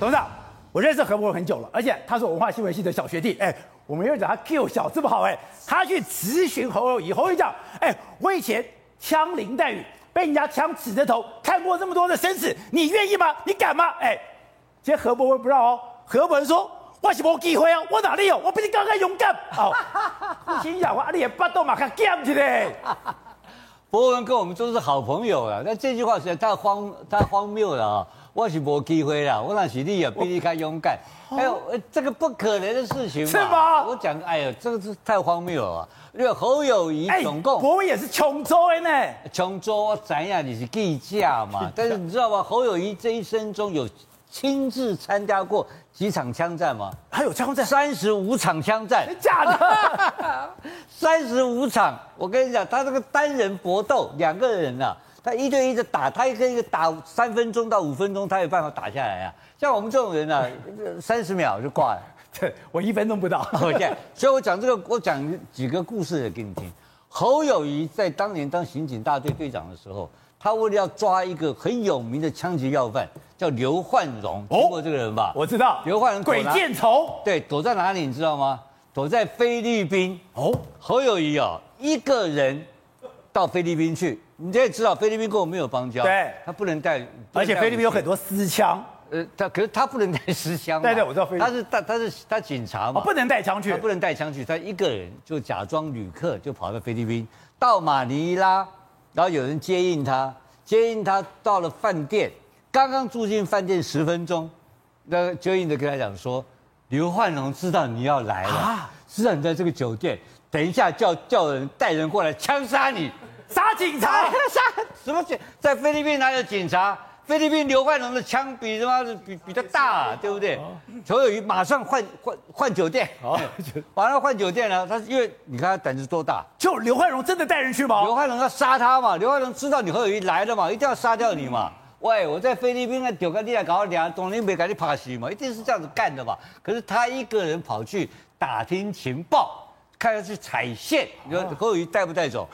董事长，我认识何博文很久了，而且他是文化新闻系的小学弟。哎，我们又讲他 Q 小这么好，哎，他去咨询侯友宜，侯友宜讲，哎，我以前枪林弹雨，被人家枪指着头，看过这么多的生死，你愿意吗？你敢吗？哎，今天何博文不让哦，何博文说。我是无机会啊！我哪里有？我比你更加勇敢。哦，我心想，我阿你也巴肚嘛较尖起嘞。博文跟我们都是好朋友了，那这句话实在太荒谬了啊！我是无机会了，我哪是你也比你更勇敢。哎呦，这个不可能的事情嘛。是吗？我讲，哎呦，这个是太荒谬了。因为侯友宜总共，博文也是琼州的呢。琼州，我怎样你是计价嘛？但是你知道吗？侯友宜这一生中有。亲自参加过几场枪战吗？还有枪战，35场枪战，假的，35场。我跟你讲，他这个单人搏斗，两个人啊，他一对一的打，他一个打3分钟到5分钟，他有办法打下来啊。像我们这种人啊，30秒就挂了。对，我1分钟不到。OK， 所以我讲这个，我讲几个故事给你听。侯友宜在当年当刑警大队队长的时候。他为了要抓一个很有名的枪击要犯，叫刘焕荣，听过这个人吧？我知道，刘焕荣鬼见愁，对，躲在哪里你知道吗？躲在菲律宾。哦，侯友宜啊、哦，一个人到菲律宾去，你也知道菲律宾跟我没有邦交，对，他不能带，而且菲律宾有很多私枪，可是他不能带私枪，对对，我知道菲律宾，他警察嘛，哦、不能带枪去，他不能带枪去，他一个人就假装旅客就跑到菲律宾，到马尼拉。然后有人接应他到了饭店，刚刚住进饭店10分钟，那接应的跟他讲说，刘焕荣知道你要来了，啊、知道你在这个酒店，等一下叫人带人过来枪杀你，杀警察，杀什么警？在菲律宾哪有警察？菲律宾刘焕荣的枪比他妈比较大、啊，对不对？侯友宜马上换酒店，马上换酒店了。他因为你看他胆子多大，就刘焕荣真的带人去吗？刘焕荣要杀他嘛？刘焕荣知道你侯友宜来了嘛，一定要杀掉你嘛。喂，我在菲律宾啊，丢个地来搞两，董林北赶紧爬西嘛，一定是这样子干的嘛。可是他一个人跑去打听情报。看他去踩线，你说侯友宜带不带走？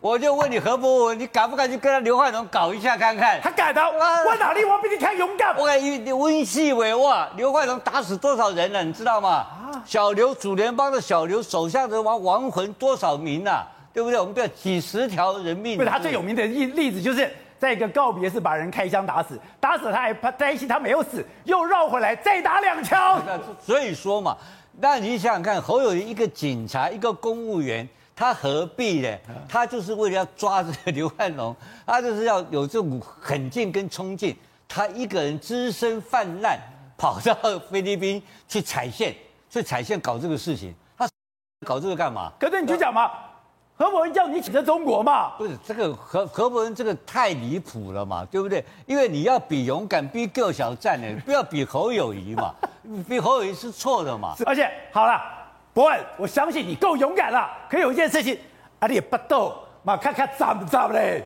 我就问你何博文，你敢不敢去跟他刘焕荣搞一下看看？他敢的，我哪里我比你看勇敢？我敢你温系伟哇，刘焕荣打死多少人了，你知道吗？啊、小刘主联邦的小刘手下的亡魂多少名啊，对不对？我们不要几十条人命。对，他最有名的例子就是。在一个告别式把人开枪打死他还担心他没有死，又绕回来再打2枪。所以说嘛，那你想想看，侯友宜一个警察，一个公务员，他何必呢？他就是为了要抓这个刘焕荣，他就是要有这股狠劲跟冲劲。他一个人只身犯难，跑到菲律宾去踩线搞这个事情，他搞这个干嘛？可是你就讲嘛。何伯文叫你选择中国嘛？不是这个何伯文这个太离谱了嘛，对不对？因为你要比勇敢，比够小站的，不要比侯友宜嘛，比侯友宜是错的嘛。而且好了，伯文，我相信你够勇敢了。可有一件事情，阿、啊、你也不斗嘛，看看咋不嘞？